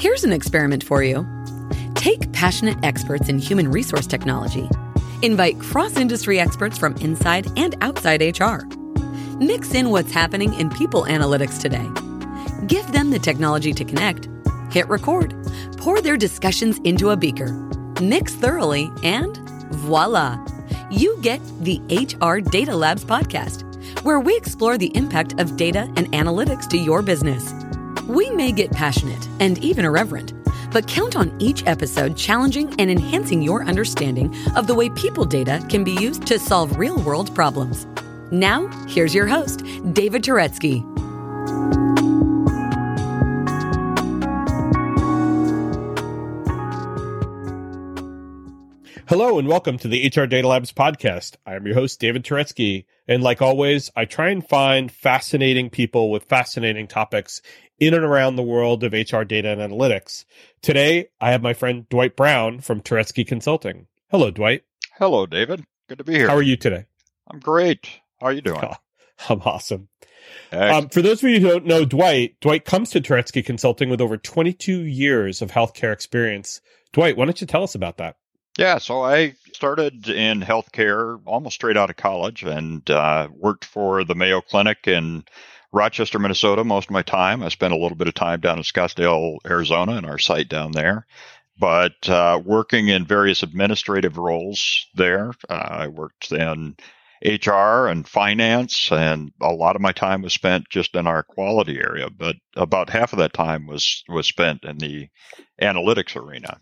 Here's an experiment for you. Take passionate experts in human resource technology. Invite cross-industry experts from inside and outside HR. Mix in what's happening in people analytics today. Give them the technology to connect, hit record, pour their discussions into a beaker, mix thoroughly, and voila! You get the HR Data Labs podcast, where we explore the impact of data and analytics to your business. We may get passionate and even irreverent, but count on each episode challenging and enhancing your understanding of the way people data can be used to solve real-world problems. Now, here's your host, David Turetsky. Hello and welcome to the HR Data Labs podcast. I am your host, David Turetsky. And like always, I try and find fascinating people with fascinating topics in and around the world of HR data and analytics. Today, I have my friend Dwight Brown from Turetsky Consulting. Hello, Dwight. Hello, David. Good to be here. How are you today? I'm great. How are you doing? Oh, I'm awesome. For those of you who don't know Dwight comes to Turetsky Consulting with over 22 years of healthcare experience. Dwight, why don't you tell us about that? Yeah, so I started in healthcare almost straight out of college and worked for the Mayo Clinic in Rochester, Minnesota most of my time. I spent a little bit of time down in Scottsdale, Arizona, in our site down there, but working in various administrative roles there. I worked in HR and finance, and a lot of my time was spent just in our quality area, but about half of that time was spent in the analytics arena.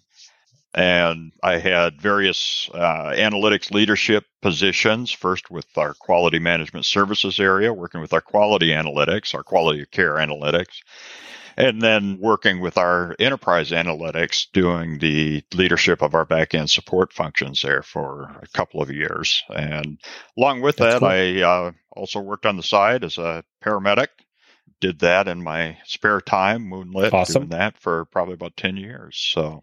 And I had various analytics leadership positions, first with our quality management services area, working with our quality analytics, our quality of care analytics, and then working with our enterprise analytics, doing the leadership of our back-end support functions there for a couple of years. And along with I also worked on the side as a paramedic, did that in my spare time, moonlit, doing that for probably about 10 years. So.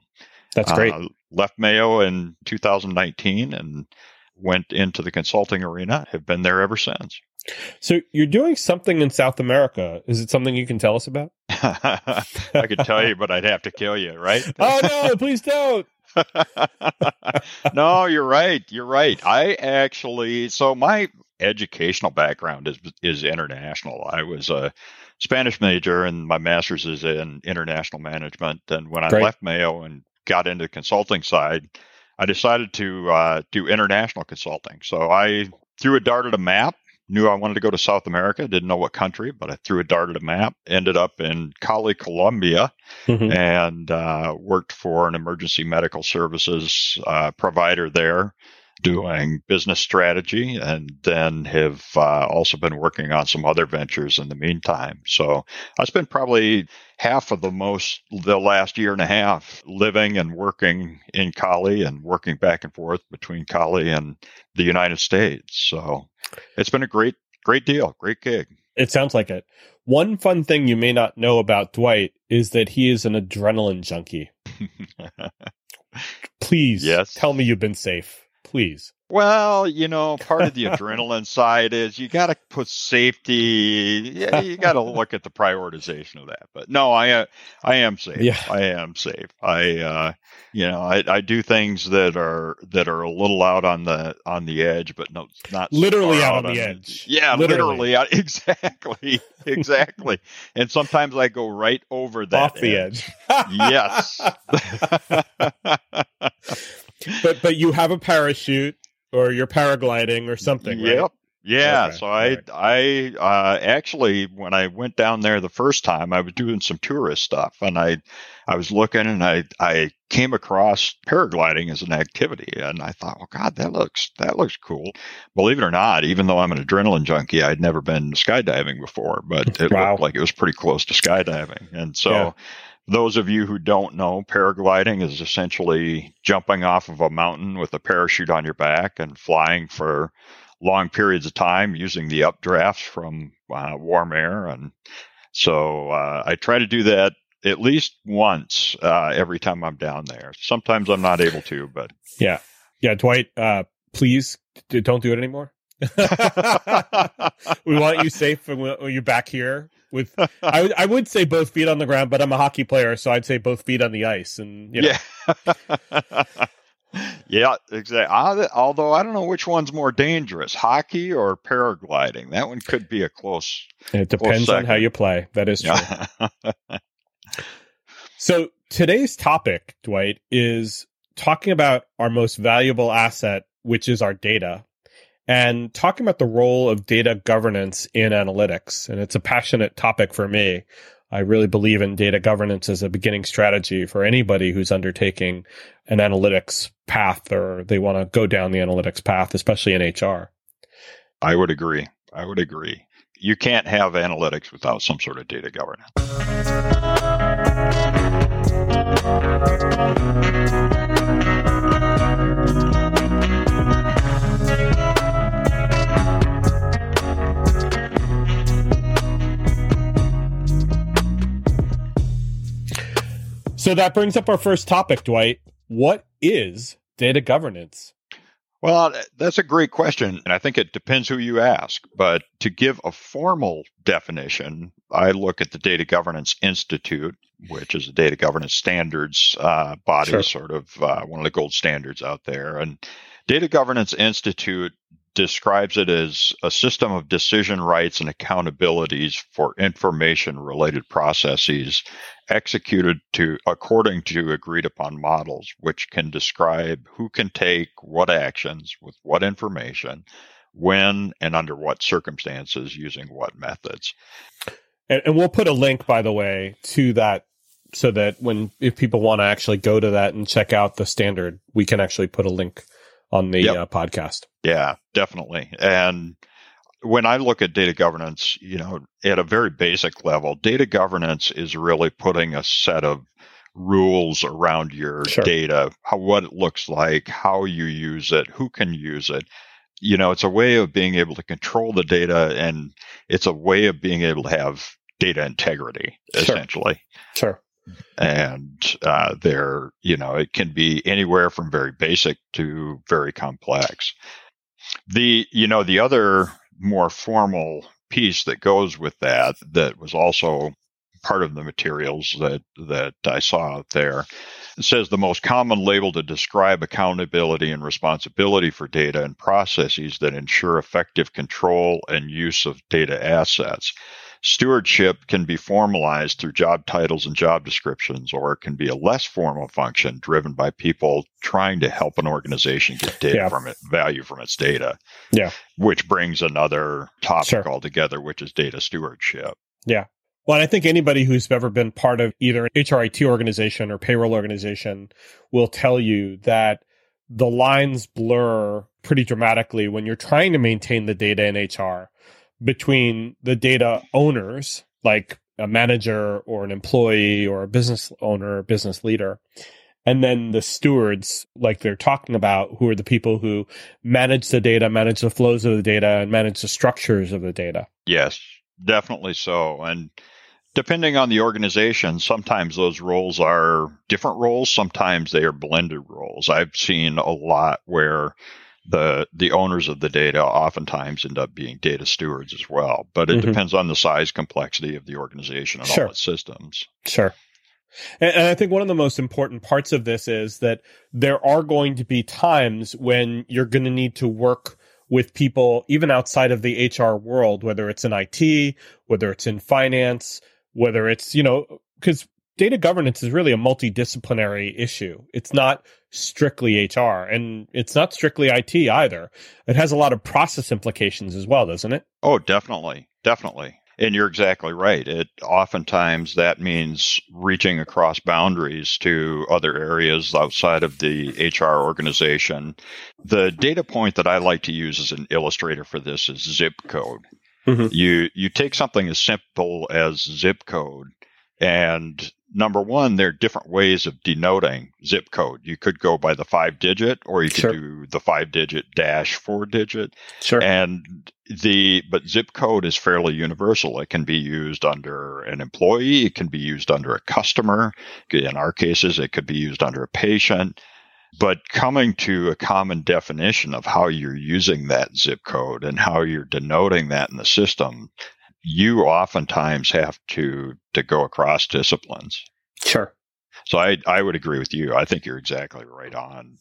That's great. Left Mayo in 2019 and went into the consulting arena. Have been there ever since. So you're doing something in South America. Is it something you can tell us about? I could tell you, but I'd have to kill you, right? Oh, no, please don't. No, you're right. You're right. I actually, so my educational background is international. I was a Spanish major and my master's is in international management. And when I left Mayo and got into the consulting side, I decided to do international consulting. So I threw a dart at a map, knew I wanted to go to South America, didn't know what country, but I threw a dart at a map, ended up in Cali, Colombia, and worked for an emergency medical services provider there doing business strategy, and then have also been working on some other ventures in the meantime. So I spent probably half of the last year and a half living and working in Cali and working back and forth between Cali and the United States. So it's been a great, great deal, great gig. It sounds like it. One fun thing you may not know about Dwight is that he is an adrenaline junkie. Please tell me you've been safe. Please. Well, you know, part of the adrenaline side is you got to put safety. Yeah, you got to look at the prioritization of that. But no, I am safe. Yeah. I am safe. I do things that are a little out on the edge, but no, not literally out on the edge. Yeah, literally out. Exactly. And sometimes I go right over that off the edge. Yes. But you have a parachute or you're paragliding or something, right? Yep. Yeah. Okay. So I actually, when I went down there the first time, I was doing some tourist stuff and I was looking and I came across paragliding as an activity and I thought, well, God, that looks cool. Believe it or not, even though I'm an adrenaline junkie, I'd never been skydiving before, but it looked like it was pretty close to skydiving. And so those of you who don't know, paragliding is essentially jumping off of a mountain with a parachute on your back and flying for long periods of time using the updrafts from warm air. And so I try to do that at least once every time I'm down there. Sometimes I'm not able to, but. Yeah. Yeah, Dwight, please don't do it anymore. We want you safe when you're back here. With I would say both feet on the ground, but I'm a hockey player, so I'd say both feet on the ice. And yeah. Yeah, exactly. Although I don't know which one's more dangerous, hockey or paragliding. That one could be a close. It depends on how you play. That is true. Yeah. So today's topic, Dwight, is talking about our most valuable asset, which is our data, and talking about the role of data governance in analytics. And it's a passionate topic for me. I really believe in data governance as a beginning strategy for anybody who's undertaking an analytics path, or they want to go down the analytics path, especially in HR. I would agree. You can't have analytics without some sort of data governance. So that brings up our first topic, Dwight. What is data governance? Well, that's a great question, and I think it depends who you ask. But to give a formal definition, I look at the Data Governance Institute, which is a data governance standards body, sure, one of the gold standards out there. And Data Governance Institute describes it as a system of decision rights and accountabilities for information-related processes executed according to agreed-upon models, which can describe who can take what actions with what information, when, and under what circumstances, using what methods. And we'll put a link, by the way, to that, so that if people want to actually go to that and check out the standard, we can actually put a link on the podcast. Yeah, definitely. And when I look at data governance, at a very basic level, data governance is really putting a set of rules around your data, what it looks like, how you use it, who can use it. It's a way of being able to control the data, and it's a way of being able to have data integrity, essentially. Sure. And it can be anywhere from very basic to very complex. The other more formal piece that goes with that was also part of the materials that I saw out there. It says the most common label to describe accountability and responsibility for data and processes that ensure effective control and use of data assets. Stewardship can be formalized through job titles and job descriptions, or it can be a less formal function driven by people trying to help an organization get value from its data, which brings another topic altogether, which is data stewardship. Yeah. Well, and I think anybody who's ever been part of either an HRIT organization or payroll organization will tell you that the lines blur pretty dramatically when you're trying to maintain the data in HR, between the data owners, like a manager or an employee or a business owner or business leader, and then the stewards, like they're talking about, who are the people who manage the data, manage the flows of the data, and manage the structures of the data. Yes, definitely so. And depending on the organization, sometimes those roles are different roles. Sometimes they are blended roles. I've seen a lot where the owners of the data oftentimes end up being data stewards as well. But it depends on the size, complexity of the organization and all its systems. Sure. And I think one of the most important parts of this is that there are going to be times when you're going to need to work with people even outside of the HR world, whether it's in IT, whether it's in finance, whether it's, because data governance is really a multidisciplinary issue. It's not strictly HR, and it's not strictly IT either. It has a lot of process implications as well, doesn't it? Oh, definitely. Definitely. And you're exactly right. It oftentimes that means reaching across boundaries to other areas outside of the HR organization. The data point that I like to use as an illustrator for this is zip code. Mm-hmm. You take something as simple as zip code, and number one, there are different ways of denoting zip code. You could go by the 5-digit, or you could do the 5-digit dash 4-digit. Sure. But zip code is fairly universal. It can be used under an employee. It can be used under a customer. In our cases, it could be used under a patient. But coming to a common definition of how you're using that zip code and how you're denoting that in the system, you oftentimes have to go across disciplines. Sure. So I would agree with you. I think you're exactly right on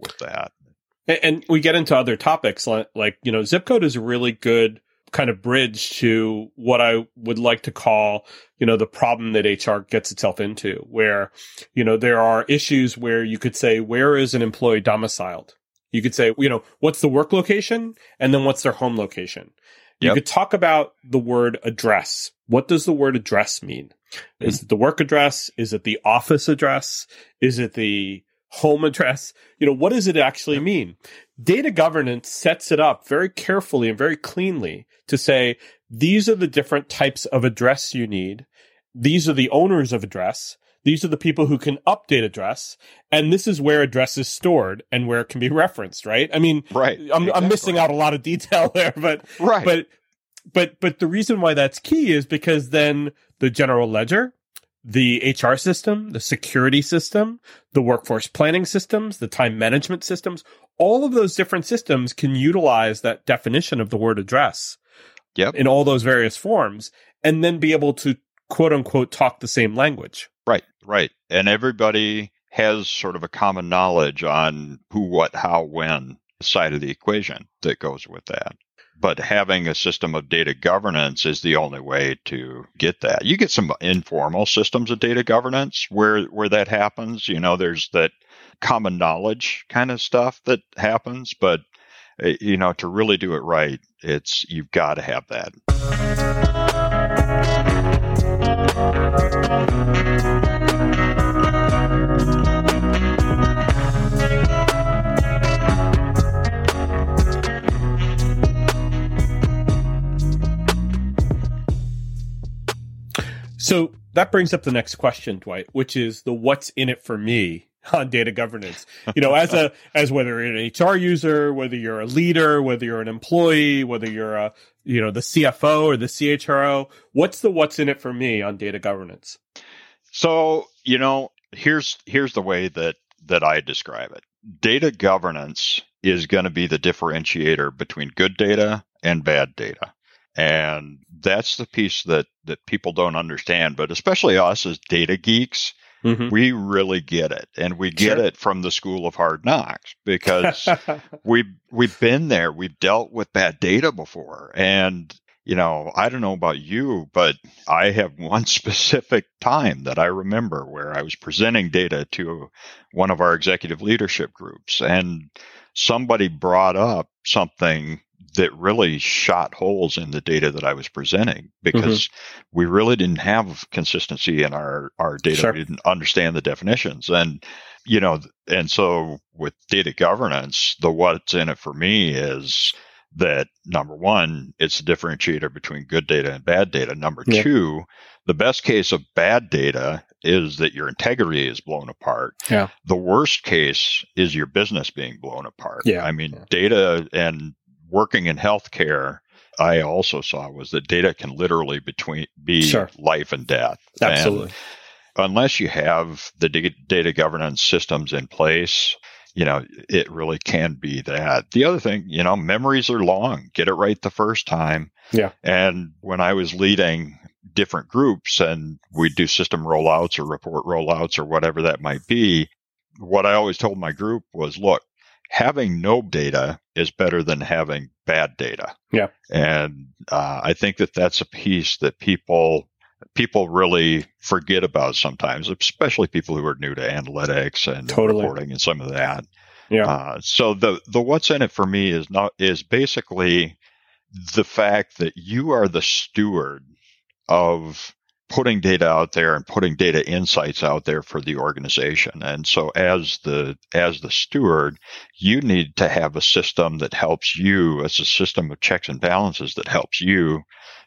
with that. And we get into other topics like, you know, zip code is a really good kind of bridge to what I would like to call, you know, the problem that HR gets itself into, where, you know, there are issues where you could say, where is an employee domiciled? You could say, you know, what's the work location? And then what's their home location? Yep. You could talk about the word address. What does the word address mean? Mm-hmm. Is it the work address? Is it the office address? Is it the home address? You know, what does it actually mean? Data governance sets it up very carefully and very cleanly to say, these are the different types of address you need. These are the owners of address. These are the people who can update address. And this is where address is stored and where it can be referenced, right? I mean, right. I'm missing out a lot of detail there, but right. But the reason why that's key is because then the general ledger, the HR system, the security system, the workforce planning systems, the time management systems, all of those different systems can utilize that definition of the word address in all those various forms and then be able to, quote unquote, talk the same language. Right, right. And everybody has sort of a common knowledge on who, what, how, when side of the equation that goes with that. But having a system of data governance is the only way to get that. You get some informal systems of data governance where that happens. You know, there's that common knowledge kind of stuff that happens. But, you know, to really do it right, you've got to have that. So that brings up the next question, Dwight, which is the what's in it for me on data governance. You know, as whether you're an HR user, whether you're a leader, whether you're an employee, whether you're the CFO or the CHRO, what's the what's in it for me on data governance? So, you know, here's the way that I describe it. Data governance is going to be the differentiator between good data and bad data. And that's the piece that people don't understand, but especially us as data geeks, we really get it. And we get it from the school of hard knocks because we've been there. We've dealt with bad data before. And, you know, I don't know about you, but I have one specific time that I remember where I was presenting data to one of our executive leadership groups and somebody brought up something that really shot holes in the data that I was presenting because we really didn't have consistency in our data. Sure. We didn't understand the definitions. And, you know, and so with data governance, the what's in it for me is that, number one, it's a differentiator between good data and bad data. Number two, the best case of bad data is that your integrity is blown apart. Yeah. The worst case is your business being blown apart. Yeah. I mean, data and working in healthcare, I also saw was that data can literally be life and death. Absolutely. And unless you have the data governance systems in place, you know, it really can be that. The other thing, you know, memories are long. Get it right the first time. Yeah. And when I was leading different groups and we'd do system rollouts or report rollouts or whatever that might be, what I always told my group was, look, having no data is better than having bad data. Yeah. And I think that's a piece that people really forget about sometimes, especially people who are new to analytics and reporting and some of that. Yeah. So the what's in it for me is basically the fact that you are the steward of putting data out there and putting data insights out there for the organization. And so as the steward, you need to have a system that helps you, as a system of checks and balances that helps you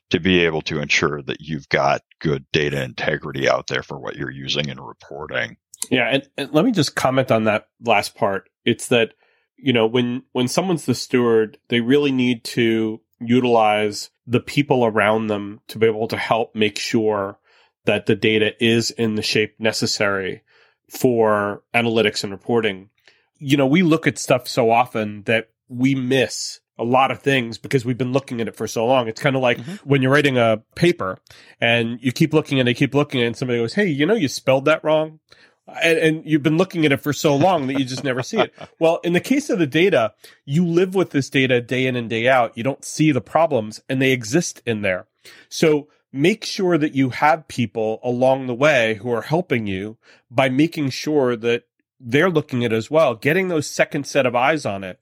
to be able to ensure that you've got good data integrity out there for what you're using in reporting. Yeah. And let me just comment on that last part. It's that, you know, when someone's the steward, they really need to utilize the people around them to be able to help make sure that the data is in the shape necessary for analytics and reporting. you know, we look at stuff so often that we miss a lot of things because we've been looking at it for so long. It's kind of like when you're writing a paper and you keep looking and they keep looking and somebody goes, hey, you know, you spelled that wrong. And you've been looking at it for so long that you just never see it. Well, in the case of the data, you live with this data day in and day out. You don't see the problems and they exist in there. So make sure that you have people along the way who are helping you by making sure that they're looking at it as well, getting those second set of eyes on it.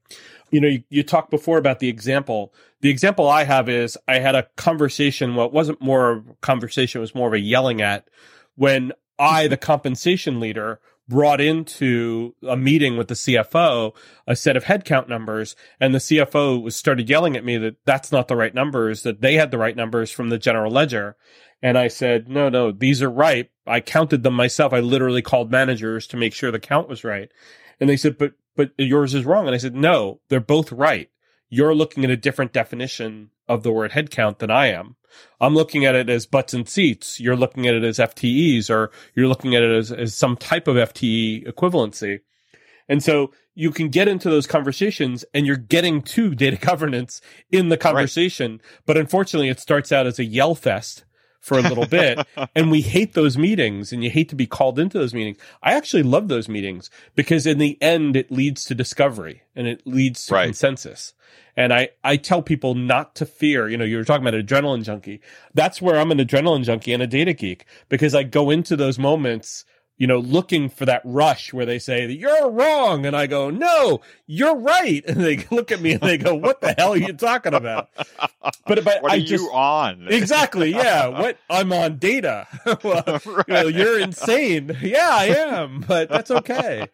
You know, you talked before about the example. The example I have is I had a conversation. Well, it wasn't more of a conversation. It was more of a yelling at when I, the compensation leader, brought into a meeting with the CFO a set of headcount numbers, and the CFO started yelling at me that that's not the right numbers, that they had the right numbers from the general ledger. And I said, no, these are right. I counted them myself. I literally called managers to make sure the count was right. And they said, but yours is wrong. And I said, no, they're both right. You're looking at a different definition of the word headcount than I am. I'm looking at it as butts and seats. You're looking at it as FTEs, or you're looking at it as some type of FTE equivalency. And so you can get into those conversations and you're getting to data governance in the conversation. Right. But unfortunately, it starts out as a yell fest for a little bit. And we hate those meetings, and you hate to be called into those meetings. I actually love those meetings because in the end, it leads to discovery and it leads to consensus. And I tell people not to fear. You know, you were talking about an adrenaline junkie. That's where I'm an adrenaline junkie and a data geek, because I go into those moments, you know, looking for that rush where they say, you're wrong. And I go, no, you're right. And they look at me and they go, what the hell are you talking about? But you on? Exactly. Yeah. What? I'm on data. Well, you're insane. Yeah, I am. But that's okay.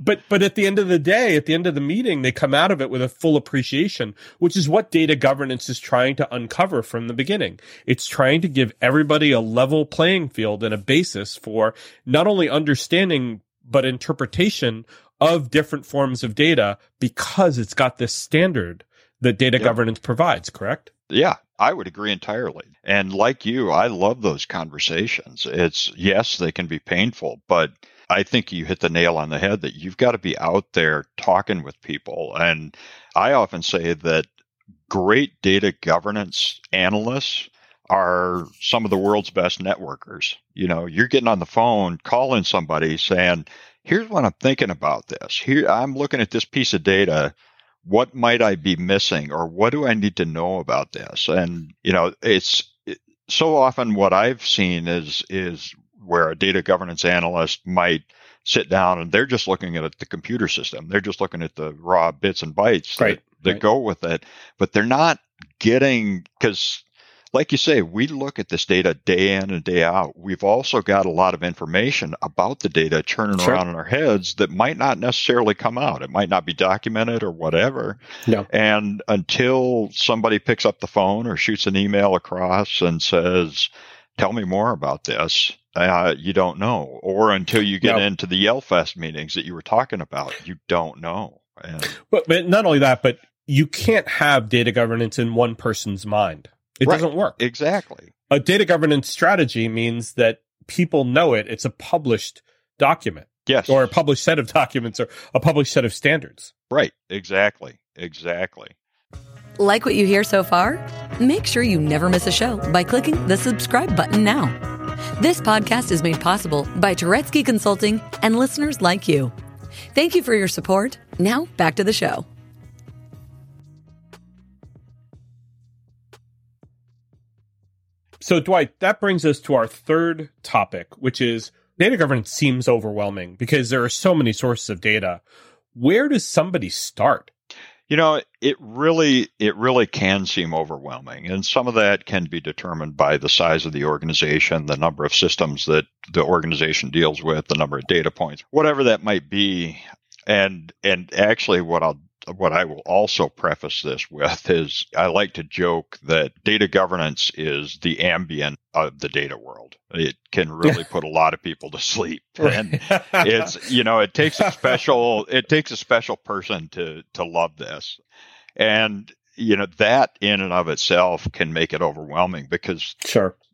But at the end of the day, at the end of the meeting, they come out of it with a full appreciation, which is what data governance is trying to uncover from the beginning. It's trying to give everybody a level playing field and a basis for not only understanding, but interpretation of different forms of data, because it's got this standard that data governance provides, correct? Yeah, I would agree entirely. And like you, I love those conversations. It's, yes, they can be painful, but I think you hit the nail on the head that you've got to be out there talking with people. And I often say that great data governance analysts are some of the world's best networkers. You know, you're getting on the phone, calling somebody saying, here's what I'm thinking about this. Here, I'm looking at this piece of data. What might I be missing, or what do I need to know about this? And, you know, it's so often what I've seen is where a data governance analyst might sit down and they're just looking at the computer system. They're just looking at the raw bits and bytes that go with it, but they're not getting, because like you say, we look at this data day in and day out. We've also got a lot of information about the data churning around in our heads that might not necessarily come out. It might not be documented or whatever. No. And until somebody picks up the phone or shoots an email across and says, tell me more about this, you don't know. Or until you get into the Yell Fest meetings that you were talking about, you don't know. But not only that, but you can't have data governance in one person's mind. It doesn't work. Exactly. A data governance strategy means that people know it. It's a published document. Yes. Or a published set of documents, or a published set of standards. Right. Exactly. Like what you hear so far? Make sure you never miss a show by clicking the subscribe button now. This podcast is made possible by Turetsky Consulting and listeners like you. Thank you for your support. Now back to the show. So, Dwight, that brings us to our third topic, which is data governance seems overwhelming because there are so many sources of data. Where does somebody start? You know, it really can seem overwhelming. And some of that can be determined by the size of the organization, the number of systems that the organization deals with, the number of data points, whatever that might be. And actually what I will also preface this with is I like to joke that data governance is the Ambien of the data world. It can really put a lot of people to sleep. And it's, you know, it takes a special person to love this. And, you know, that in and of itself can make it overwhelming because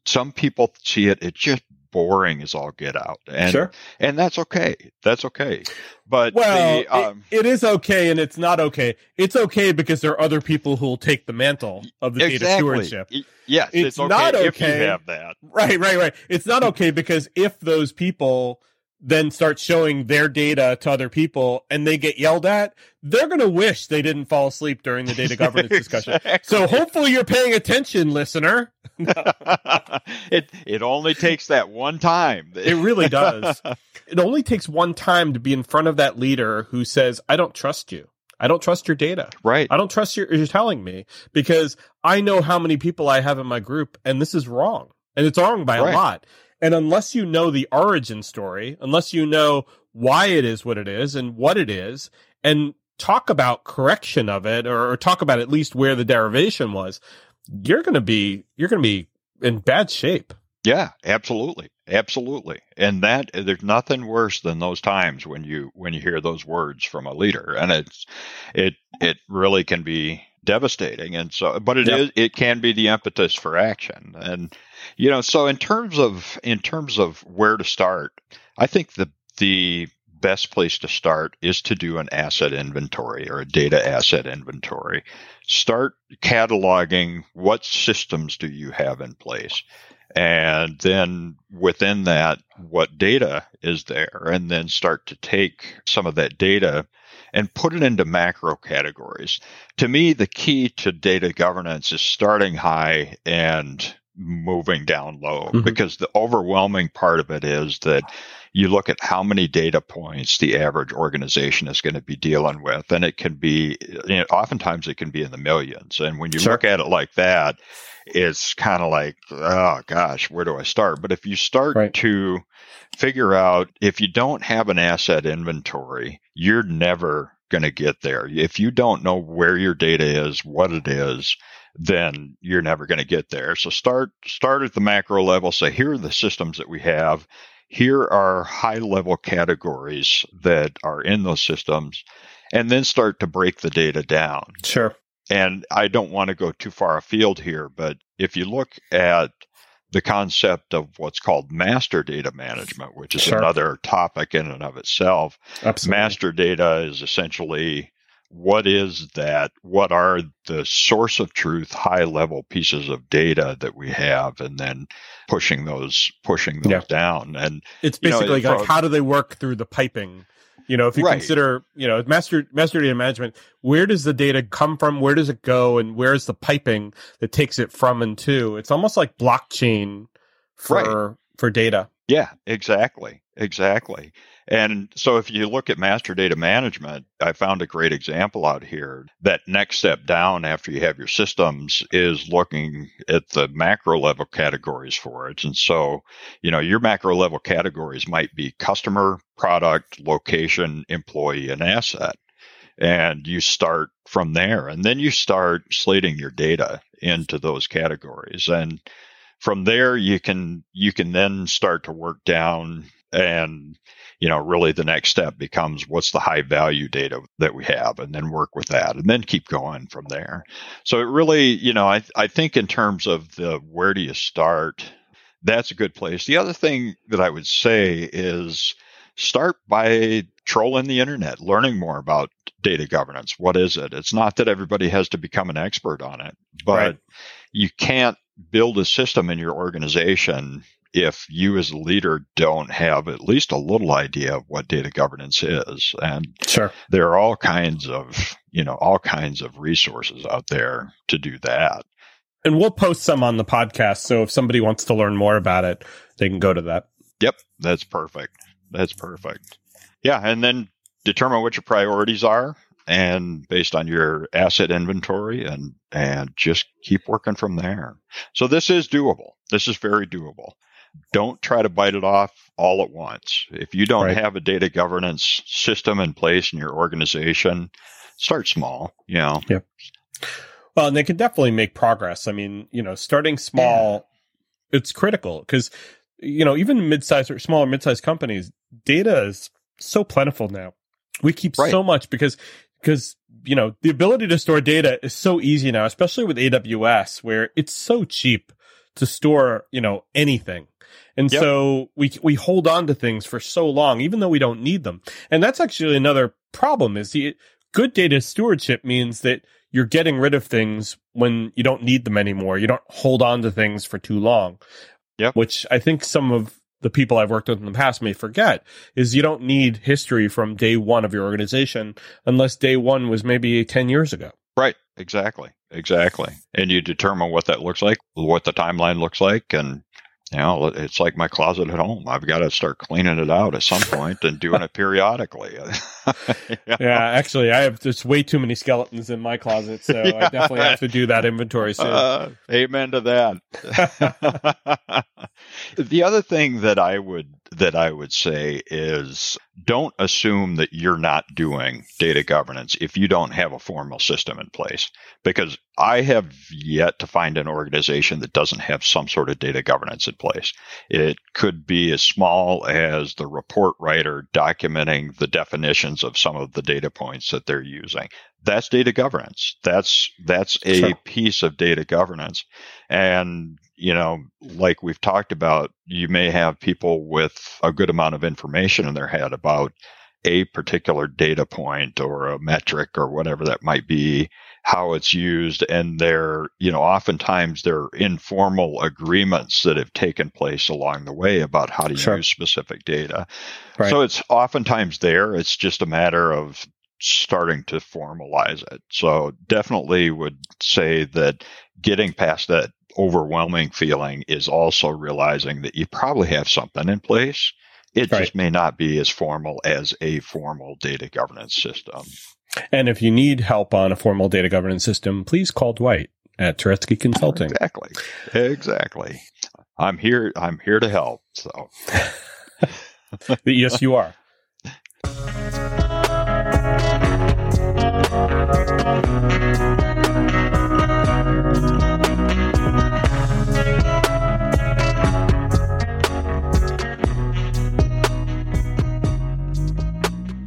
some people see it just boring as all get out. And, sure. And that's okay. That's okay. But well, it is okay, and it's not okay. It's okay because there are other people who will take the mantle of the data stewardship. Yes, it's okay, not okay if you have that. Right. It's not okay because if those people then start showing their data to other people and they get yelled at, they're going to wish they didn't fall asleep during the data governance discussion. So hopefully you're paying attention, listener. It only takes that one time. It really does. It only takes one time to be in front of that leader who says, I don't trust you. I don't trust your data. Right. I don't trust you're telling me because I know how many people I have in my group, and this is wrong. And it's wrong by a lot. And unless you know the origin story, unless you know why it is what it is and what it is, and talk about correction of it, or talk about at least where the derivation was, you're going to be in bad shape. Yeah, absolutely. Absolutely. And that there's nothing worse than those times when you hear those words from a leader, and it really can be devastating. And so, but it can be the impetus for action. And, you know, so in terms of where to start, I think the best place to start is to do an asset inventory or a data asset inventory. Start cataloging what systems do you have in place. And then within that, what data is there? And then start to take some of that data and put it into macro categories. To me, the key to data governance is starting high and moving down low, mm-hmm. because the overwhelming part of it is that you look at how many data points the average organization is going to be dealing with, and it can be, you know, oftentimes it can be in the millions. And when you look at it like that, it's kind of like, oh gosh, where do I start? But if you start to figure out, if you don't have an asset inventory, you're never going to get there. If you don't know where your data is, what it is, then you're never going to get there. So start at the macro level. Say, here are the systems that we have. Here are high-level categories that are in those systems, and then start to break the data down. Sure. And I don't want to go too far afield here, but if you look at the concept of what's called master data management, which is another topic in and of itself, absolutely. Master data is essentially, what is that? What are the source of truth, high-level pieces of data that we have, and then pushing those down. And it's basically like how do they work through the piping? You know, if you consider, you know, master data management, where does the data come from? Where does it go? And where is the piping that takes it from and to? It's almost like blockchain for data. Yeah, exactly. And so if you look at master data management, I found a great example out here. That next step down after you have your systems is looking at the macro level categories for it. And so, you know, your macro level categories might be customer, product, location, employee, and asset. And you start from there. And then you start slating your data into those categories. And from there, you can then start to work down, and, you know, really the next step becomes what's the high value data that we have, and then work with that, and then keep going from there. So it really, you know, I think in terms of the where do you start, that's a good place. The other thing that I would say is start by trolling the internet, learning more about data governance. What is it? It's not that everybody has to become an expert on it, but you can't build a system in your organization if you as a leader don't have at least a little idea of what data governance is. And there are all kinds of resources out there to do that. And we'll post some on the podcast. So if somebody wants to learn more about it, they can go to that. Yep. That's perfect. Yeah. And then determine what your priorities are, and based on your asset inventory, and just keep working from there. So this is doable. This is very doable. Don't try to bite it off all at once. If you don't have a data governance system in place in your organization, start small, you know. Yep. Well, and they can definitely make progress. I mean, you know, starting small, it's critical because, you know, even mid-sized or smaller mid-sized companies, data is so plentiful now. We keep so much because, you know, the ability to store data is so easy now, especially with AWS, where it's so cheap to store, you know, anything. And so we hold on to things for so long, even though we don't need them. And that's actually another problem is good data stewardship means that you're getting rid of things when you don't need them anymore. You don't hold on to things for too long, which I think some of the people I've worked with in the past may forget is you don't need history from day one of your organization unless day one was maybe 10 years ago. Right. Exactly. And you determine what that looks like, what the timeline looks like. And, you know, it's like my closet at home. I've got to start cleaning it out at some point and doing it periodically. Actually, I have just way too many skeletons in my closet. So I definitely have to do that inventory soon. Amen to that. The other thing that I would say is don't assume that you're not doing data governance if you don't have a formal system in place, because I have yet to find an organization that doesn't have some sort of data governance in place. It could be as small as the report writer documenting the definitions of some of the data points that they're using. That's data governance. That's a piece of data governance. And, you know, like we've talked about, you may have people with a good amount of information in their head about a particular data point or a metric or whatever that might be, how it's used. And they're, you know, oftentimes there are informal agreements that have taken place along the way about how to use specific data. Right. So it's oftentimes there. It's just a matter of starting to formalize it. So definitely would say that getting past that overwhelming feeling is also realizing that you probably have something in place. It just may not be as formal as a formal data governance system. And if you need help on a formal data governance system, please call Dwight at Turetsky Consulting. Exactly. I'm here to help. So yes, you are.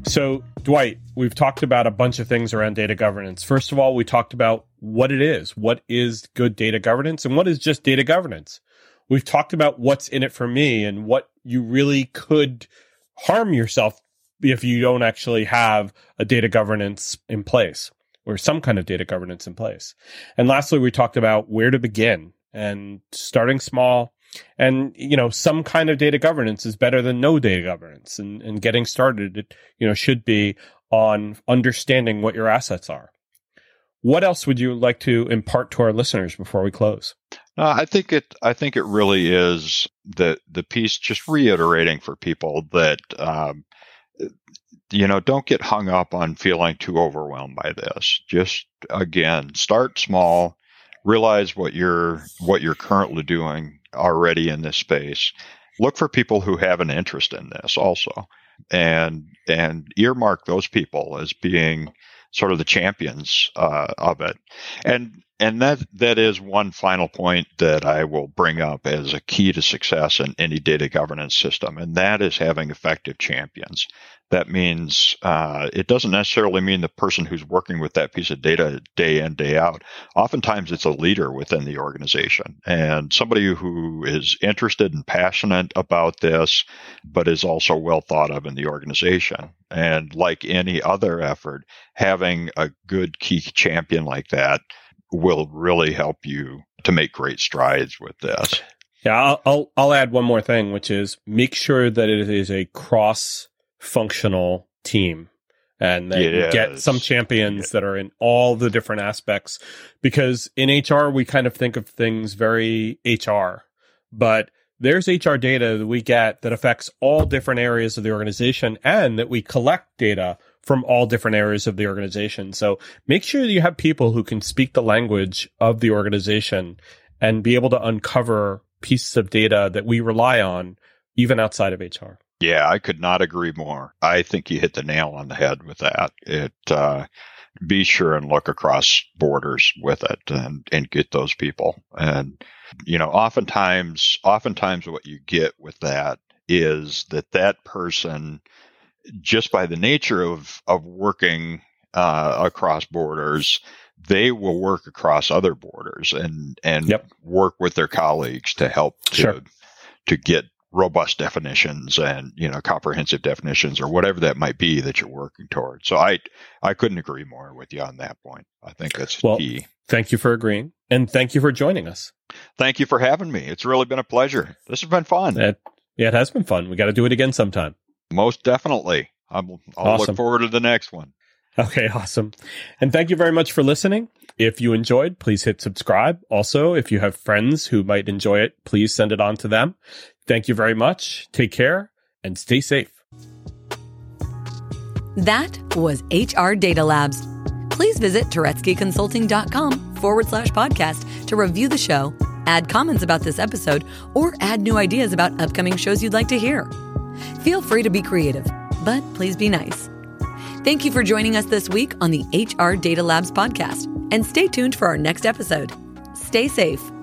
So, Dwight, we've talked about a bunch of things around data governance. First of all, we talked about what it is. What is good data governance and what is just data governance? We've talked about what's in it for me and what you really could harm yourself if you don't actually have a data governance in place or some kind of data governance in place. And lastly, we talked about where to begin and starting small. And, you know, some kind of data governance is better than no data governance. And getting started, it, you know, should be on understanding what your assets are. What else would you like to impart to our listeners before we close? I think it really is the piece just reiterating for people that, you know, don't get hung up on feeling too overwhelmed by this. Just, again, start small, realize what you're currently doing already in this space. Look for people who have an interest in this also, and earmark those people as being sort of the champions of it. And that is one final point that I will bring up as a key to success in any data governance system, and that is having effective champions. That means it doesn't necessarily mean the person who's working with that piece of data day in, day out. Oftentimes, it's a leader within the organization and somebody who is interested and passionate about this, but is also well thought of in the organization. And like any other effort, having a good key champion like that will really help you to make great strides with this. Yeah, I'll add one more thing, which is make sure that it is a cross-functional team and that you get some champions that are in all the different aspects, because in HR we kind of think of things very HR, but there's HR data that we get that affects all different areas of the organization, and that we collect data from all different areas of the organization. So make sure that you have people who can speak the language of the organization and be able to uncover pieces of data that we rely on even outside of HR. Yeah, I could not agree more. I think you hit the nail on the head with that. Be sure and look across borders with it and get those people. And, you know, oftentimes what you get with that is that person, just by the nature of working across borders, they will work across other borders and work with their colleagues to help to get robust definitions and, you know, comprehensive definitions or whatever that might be that you're working towards. So I couldn't agree more with you on that point. I think that's key. Thank you for agreeing. And thank you for joining us. Thank you for having me. It's really been a pleasure. This has been fun. It has been fun. We got to do it again sometime. Most definitely. I'll look forward to the next one. Okay, awesome. And thank you very much for listening. If you enjoyed, please hit subscribe. Also, if you have friends who might enjoy it, please send it on to them. Thank you very much. Take care and stay safe. That was HR Data Labs. Please visit TuretskyConsulting.com/podcast to review the show, add comments about this episode, or add new ideas about upcoming shows you'd like to hear. Feel free to be creative, but please be nice. Thank you for joining us this week on the HR Data Labs podcast, and stay tuned for our next episode. Stay safe.